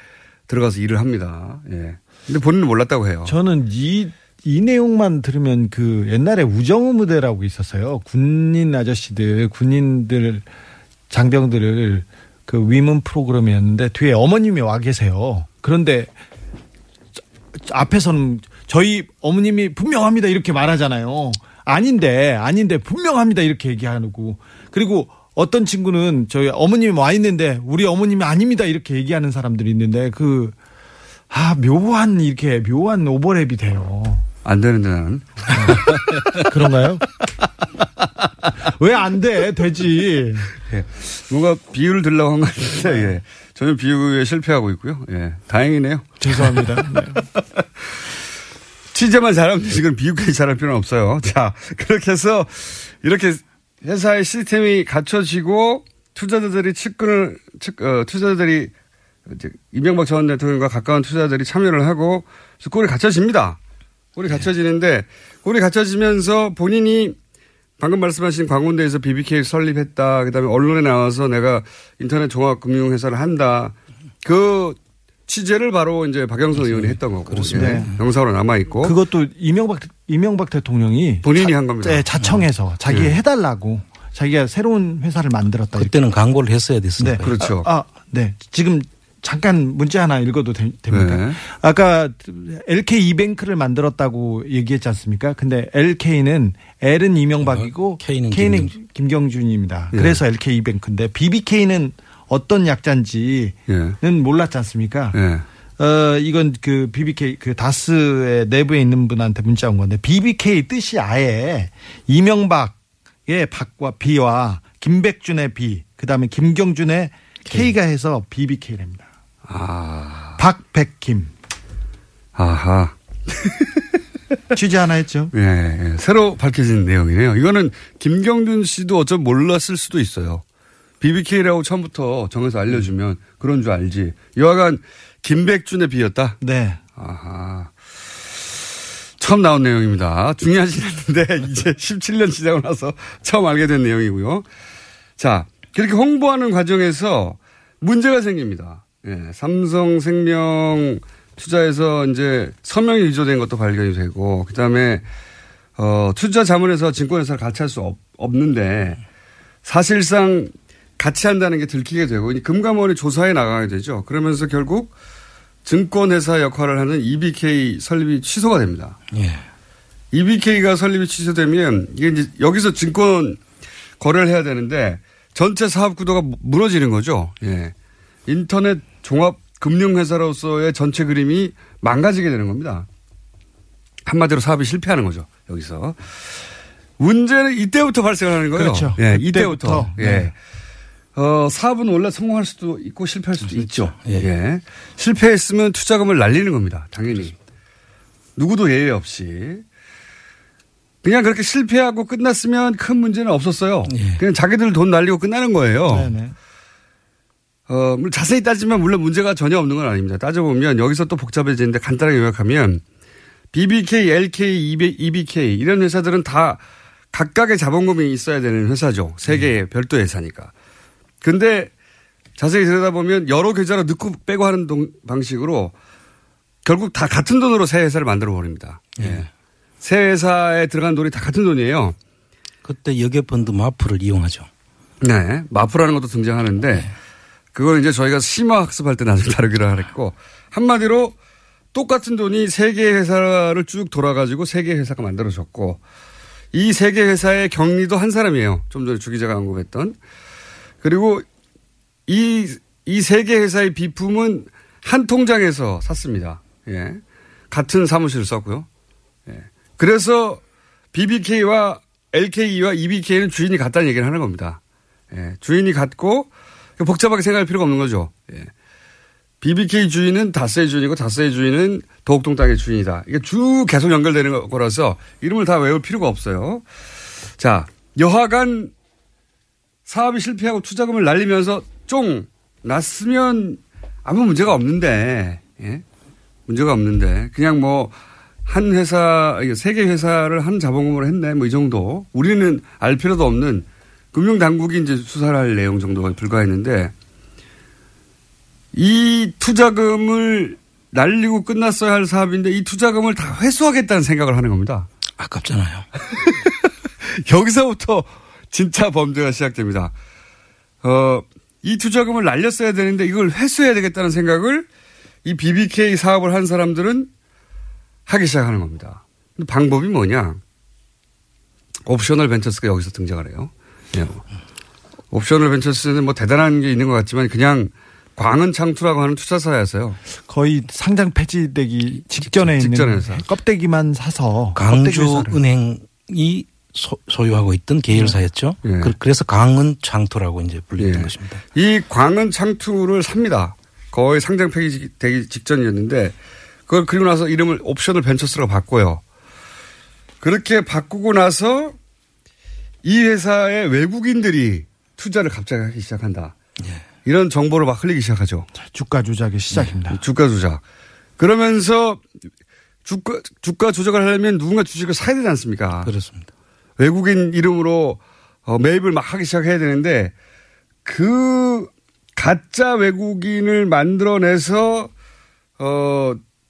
들어가서 일을 합니다. 예. 근데 본인은 몰랐다고 해요. 저는 이 내용만 들으면 그 옛날에 우정우무대라고 있었어요. 군인 아저씨들, 군인들, 장병들을 그 위문 프로그램이었는데 뒤에 어머님이 와 계세요. 그런데 앞에서는 저희 어머님이 분명합니다 이렇게 말하잖아요. 아닌데 분명합니다 이렇게 얘기하고 그리고 어떤 친구는 저희 어머님이 와 있는데 우리 어머님이 아닙니다 이렇게 얘기하는 사람들이 있는데 묘한 이렇게 묘한 오버랩이 돼요. 안 되는데 나는. 그런가요? 왜 안 돼? 되지. 예. 뭔가 비유를 들려고 한 것 같은데, 예. 전혀 비유에 실패하고 있고요. 예. 다행이네요. 죄송합니다. 네. 취재만 잘하면 지금 비유까지 잘할 필요는 없어요. 자, 그렇게 해서 이렇게 회사의 시스템이 갖춰지고 투자자들이 측근을 투자자들이 이제 이명박 전 대통령과 가까운 투자자들이 참여를 하고 꼴이 갖춰집니다. 꼴이 갖춰지는데 꼴이 갖춰지면서 본인이 방금 말씀하신 광운대에서 BBK 설립했다. 그다음에 언론에 나와서 내가 인터넷 종합금융회사를 한다. 그 취재를 바로 이제 박영선 그렇습니다. 의원이 했던 거고. 그렇습니다. 예. 영상으로 남아 있고. 그것도 이명박 대통령이 본인이 한 겁니다. 네, 자청해서 자기 해달라고 자기가 새로운 회사를 만들었다. 그때는 이렇게. 광고를 했어야 됐습니다. 네. 그렇죠. 네. 지금 잠깐 문제 하나 읽어도 됩니까? 네. 아까 LKE 뱅크를 만들었다고 얘기했지 않습니까? 근데 LK는 L은 이명박이고 K는 김경준입니다. 네. 그래서 LKE 뱅크인데 BBK는 어떤 약자인지는 몰랐지 않습니까? 네. 이건 그 BBK 그 다스의 내부에 있는 분한테 문자 온 건데 BBK 뜻이 아예 이명박의 박과 비와 김백준의 비, 그다음에 김경준의 K가 해서 BBK랍니다. 아. 박백김. 아하. 취재 하나 했죠. 예. 새로 밝혀진 내용이네요. 이거는 김경준 씨도 어쩌면 몰랐을 수도 있어요. BBK라고 처음부터 정해서 알려주면 그런 줄 알지. 여하간 김백준의 비였다? 네. 아하. 처음 나온 내용입니다. 중요하진 않는데 이제 17년 지나고 나서 처음 알게 된 내용이고요. 자, 그렇게 홍보하는 과정에서 문제가 생깁니다. 예, 삼성생명 투자에서 이제 서명이 위조된 것도 발견이 되고, 그 다음에, 투자 자문에서 증권회사를 같이 할 수 없는데, 사실상 같이 한다는 게 들키게 되고, 금감원이 조사에 나가게 되죠. 그러면서 결국 증권회사 역할을 하는 EBK 설립이 취소가 됩니다. 예. EBK가 설립이 취소되면, 이게 이제 여기서 증권 거래를 해야 되는데, 전체 사업 구도가 무너지는 거죠. 예. 인터넷 종합 금융회사로서의 전체 그림이 망가지게 되는 겁니다. 한마디로 사업이 실패하는 거죠. 여기서. 문제는 이때부터 발생하는 거예요. 그렇죠. 예, 이때부터. 예. 사업은 원래 성공할 수도 있고 실패할 수도 있죠. 예. 예. 실패했으면 투자금을 날리는 겁니다. 당연히. 그렇습니다. 누구도 예외 없이. 그냥 그렇게 실패하고 끝났으면 큰 문제는 없었어요. 예. 그냥 자기들 돈 날리고 끝나는 거예요. 네네. 자세히 따지면 물론 문제가 전혀 없는 건 아닙니다. 따져보면 여기서 또 복잡해지는데 간단하게 요약하면 BBK, LK, EBK 이런 회사들은 다 각각의 자본금이 있어야 되는 회사죠. 세 개의 별도 회사니까. 근데 자세히 들여다보면 여러 계좌로 넣고 빼고 하는 방식으로 결국 다 같은 돈으로 세 회사를 만들어버립니다. 예. 예. 새 회사에 들어간 돈이 다 같은 돈이에요. 그때 여객펀드 마프를 이용하죠. 네. 마프라는 것도 등장하는데 그건 이제 저희가 심화학습할 때 나중에 다루기로 했고 한마디로 똑같은 돈이 세 개의 회사를 쭉 돌아가지고 세 개의 회사가 만들어졌고 이 세 개의 회사의 경리도 한 사람이에요. 좀 전에 주 기자가 언급했던. 그리고 이 세 개의 회사의 비품은 한 통장에서 샀습니다. 예. 같은 사무실을 썼고요. 예. 그래서 BBK와 LKE와 EBK는 주인이 같다는 얘기를 하는 겁니다. 예, 주인이 같고 복잡하게 생각할 필요가 없는 거죠. 예. BBK 주인은 다스의 주인이고 다스의 주인은 도곡동 땅의 주인이다. 이게 쭉 계속 연결되는 거라서 이름을 다 외울 필요가 없어요. 자, 여하간 사업이 실패하고 투자금을 날리면서 쫑 났으면 아무 문제가 없는데 예? 문제가 없는데 그냥 뭐 한 회사, 세 개 회사를 한 자본금으로 했네. 뭐 이 정도. 우리는 알 필요도 없는 금융당국이 이제 수사를 할 내용 정도가 불과했는데 이 투자금을 날리고 끝났어야 할 사업인데 이 투자금을 다 회수하겠다는 생각을 하는 겁니다. 아깝잖아요. 여기서부터 진짜 범죄가 시작됩니다. 이 투자금을 날렸어야 되는데 이걸 회수해야 되겠다는 생각을 이 BBK 사업을 한 사람들은 하기 시작하는 겁니다. 근데 방법이 뭐냐? 옵셔널 벤처스가 여기서 등장을 해요. 네. 옵셔널 벤처스는 뭐 대단한 게 있는 것 같지만 그냥 광은 창투라고 하는 투자사였어요. 거의 상장 폐지되기 직전에 있는 껍데기만 사서 광주은행이 소유하고 있던 계열사였죠. 네. 그래서 광은 창투라고 이제 불리는 것입니다. 이 광은 창투를 삽니다. 거의 상장 폐지되기 직전이었는데 그걸 그리고 나서 이름을 옵셔널 벤처스라고 바꿔요. 그렇게 바꾸고 나서 이 회사의 외국인들이 투자를 갑자기 하기 시작한다. 예. 이런 정보를 막 흘리기 시작하죠. 주가 조작의 시작입니다. 네, 주가 조작. 그러면서 주가 조작을 하려면 누군가 주식을 사야 되지 않습니까? 그렇습니다. 외국인 이름으로 매입을 막 하기 시작해야 되는데 그 가짜 외국인을 만들어내서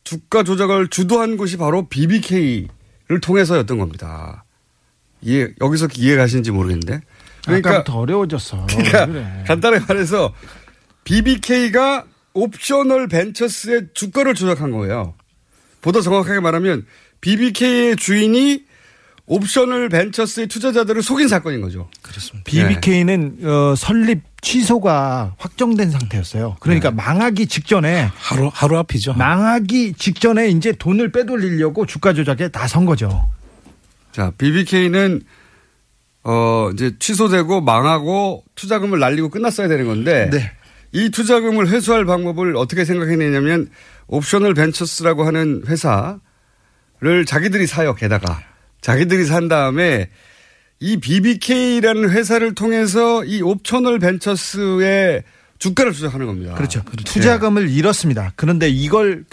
주가 조작을 주도한 곳이 바로 BBK를 통해서였던 겁니다. 이해, 여기서 이해가시는지 모르겠는데. 그러니까 아까부터 어려워졌어. 그러니까 그래. 간단하게 말해서 BBK가 옵셔널 벤처스의 주가를 조작한 거예요. 보다 정확하게 말하면 BBK의 주인이 옵셔널 벤처스의 투자자들을 속인 사건인 거죠. 그렇습니다. BBK는 설립 취소가 확정된 상태였어요. 그러니까 네. 망하기 직전에 하루 앞이죠. 망하기 직전에 이제 돈을 빼돌리려고 주가 조작에 나선 거죠. 자, BBK는 이제 취소되고 망하고 투자금을 날리고 끝났어야 되는 건데 네. 이 투자금을 회수할 방법을 어떻게 생각해내냐면 옵셔널 벤처스라고 하는 회사를 자기들이 사요. 게다가 자기들이 산 다음에 이 BBK라는 회사를 통해서 이 옵셔널 벤처스의 주가를 조작하는 겁니다. 그렇죠. 투자금을 네. 잃었습니다. 그런데 이걸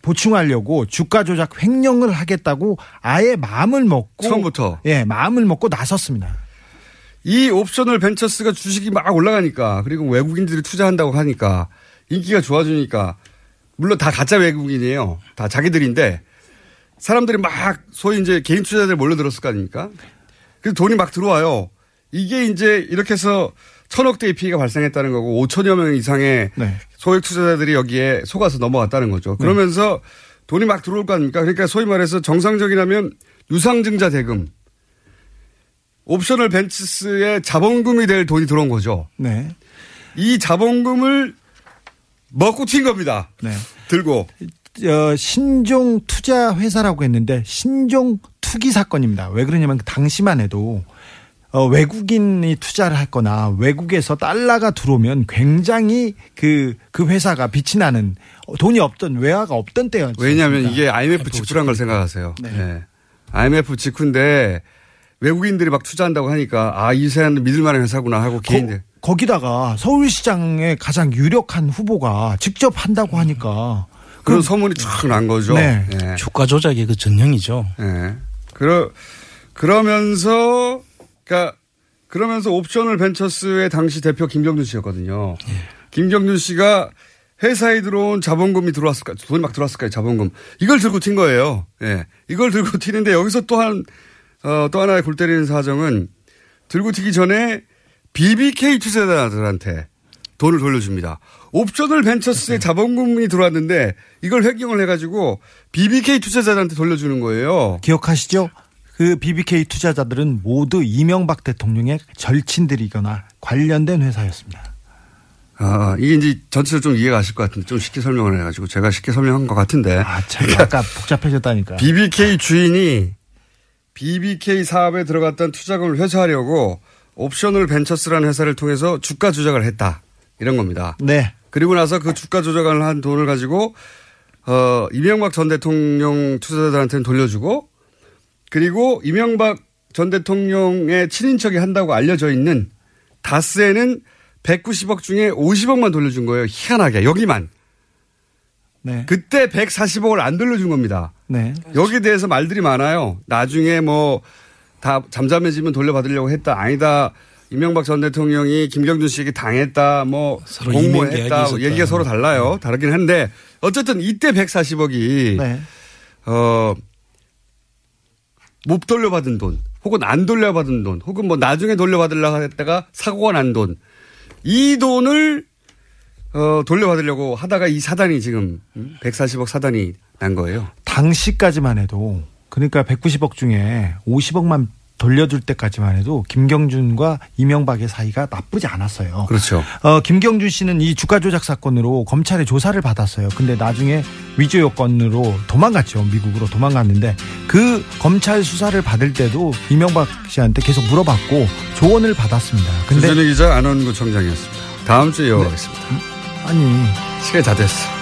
보충하려고 주가 조작 횡령을 하겠다고 아예 마음을 먹고 처음부터 예, 마음을 먹고 나섰습니다. 이 옵셔널 벤처스가 주식이 막 올라가니까 그리고 외국인들이 투자한다고 하니까 인기가 좋아지니까 물론 다 가짜 외국인이에요. 다 자기들인데 사람들이 막 소위 이제 개인 투자자들 몰려들었을 거 아닙니까? 그래서 돈이 막 들어와요. 이게 이제 이렇게 해서 1,000억 대의 피해가 발생했다는 거고 5천여 명 이상의 네. 소액 투자자들이 여기에 속아서 넘어갔다는 거죠. 그러면서 돈이 막 들어올 거 아닙니까? 그러니까 소위 말해서 정상적이라면 유상증자 대금, 옵셔널 벤처스의 자본금이 될 돈이 들어온 거죠. 네. 이 자본금을 먹고 튄 겁니다. 네. 들고. 신종 투자 회사라고 했는데 신종 투기 사건입니다. 왜 그러냐면 당시만 해도 외국인이 투자를 했거나 외국에서 달러가 들어오면 굉장히 그 회사가 빛이 나는 돈이 없던 외화가 없던 때였죠. 왜냐하면 이게 IMF 직후란 걸 생각하세요. 네. 네. IMF 직후인데 외국인들이 막 투자한다고 하니까 아, 이 회사는 믿을 만한 회사구나 하고 개인들. 거기다가 서울시장의 가장 유력한 후보가 직접 한다고 하니까. 그런 소문이 쫙 난 거죠. 네. 네. 주가 조작의 그 전형이죠. 네. 그러면서 옵셔널 벤처스의 당시 대표 김경준 씨였거든요. 네. 김경준 씨가 회사에 들어온 자본금이 들어왔을까, 돈이 막 들어왔을까요, 자본금. 이걸 들고 튄 거예요. 예. 네. 이걸 들고 튀는데 여기서 또 하나의 골 때리는 사정은 들고 튀기 전에 BBK 투자자들한테 돈을 돌려줍니다. 옵셔널 벤처스의 자본금이 들어왔는데 이걸 횡령을 해가지고 BBK 투자자들한테 돌려주는 거예요. 기억하시죠? 그 BBK 투자자들은 모두 이명박 대통령의 절친들이거나 관련된 회사였습니다. 아, 이게 이제 전체를 좀 이해가 가실 것 같은데 좀 쉽게 설명을 해가지고 제가 쉽게 설명한 것 같은데. 아, 참. 그러니까 아까 복잡해졌다니까. BBK 주인이 BBK 사업에 들어갔던 투자금을 회수하려고 옵셔널 벤처스라는 회사를 통해서 주가 조작을 했다. 이런 겁니다. 네. 그리고 나서 그 주가 조작을 한 돈을 가지고 이명박 전 대통령 투자자들한테는 돌려주고 그리고 이명박 전 대통령의 친인척이 한다고 알려져 있는 다스에는 190억 중에 50억만 돌려준 거예요. 희한하게. 여기만. 네. 그때 140억을 안 돌려준 겁니다. 네. 여기에 대해서 말들이 많아요. 나중에 뭐 다 잠잠해지면 돌려받으려고 했다. 아니다. 이명박 전 대통령이 김경준 씨에게 당했다, 뭐 공모했다, 얘기가 서로 달라요. 네. 다르긴 한데 어쨌든 이때 140억이 네. 못 돌려받은 돈, 혹은 안 돌려받은 돈, 혹은 뭐 나중에 돌려받으려고 했다가 사고가 난 돈, 이 돈을 돌려받으려고 하다가 이 사단이 지금 140억 사단이 난 거예요. 당시까지만 해도 그러니까 190억 중에 50억만 돌려줄 때까지만 해도 김경준과 이명박의 사이가 나쁘지 않았어요. 그렇죠. 김경준 씨는 이 주가 조작 사건으로 검찰의 조사를 받았어요. 근데 나중에 위조 요건으로 도망갔죠. 미국으로 도망갔는데 그 검찰 수사를 받을 때도 이명박 씨한테 계속 물어봤고 조언을 받았습니다. 근데 주진우 기자 안원구 청장이었습니다. 다음 주에 이어가겠습니다. 네. 아니 시간이 다 됐어.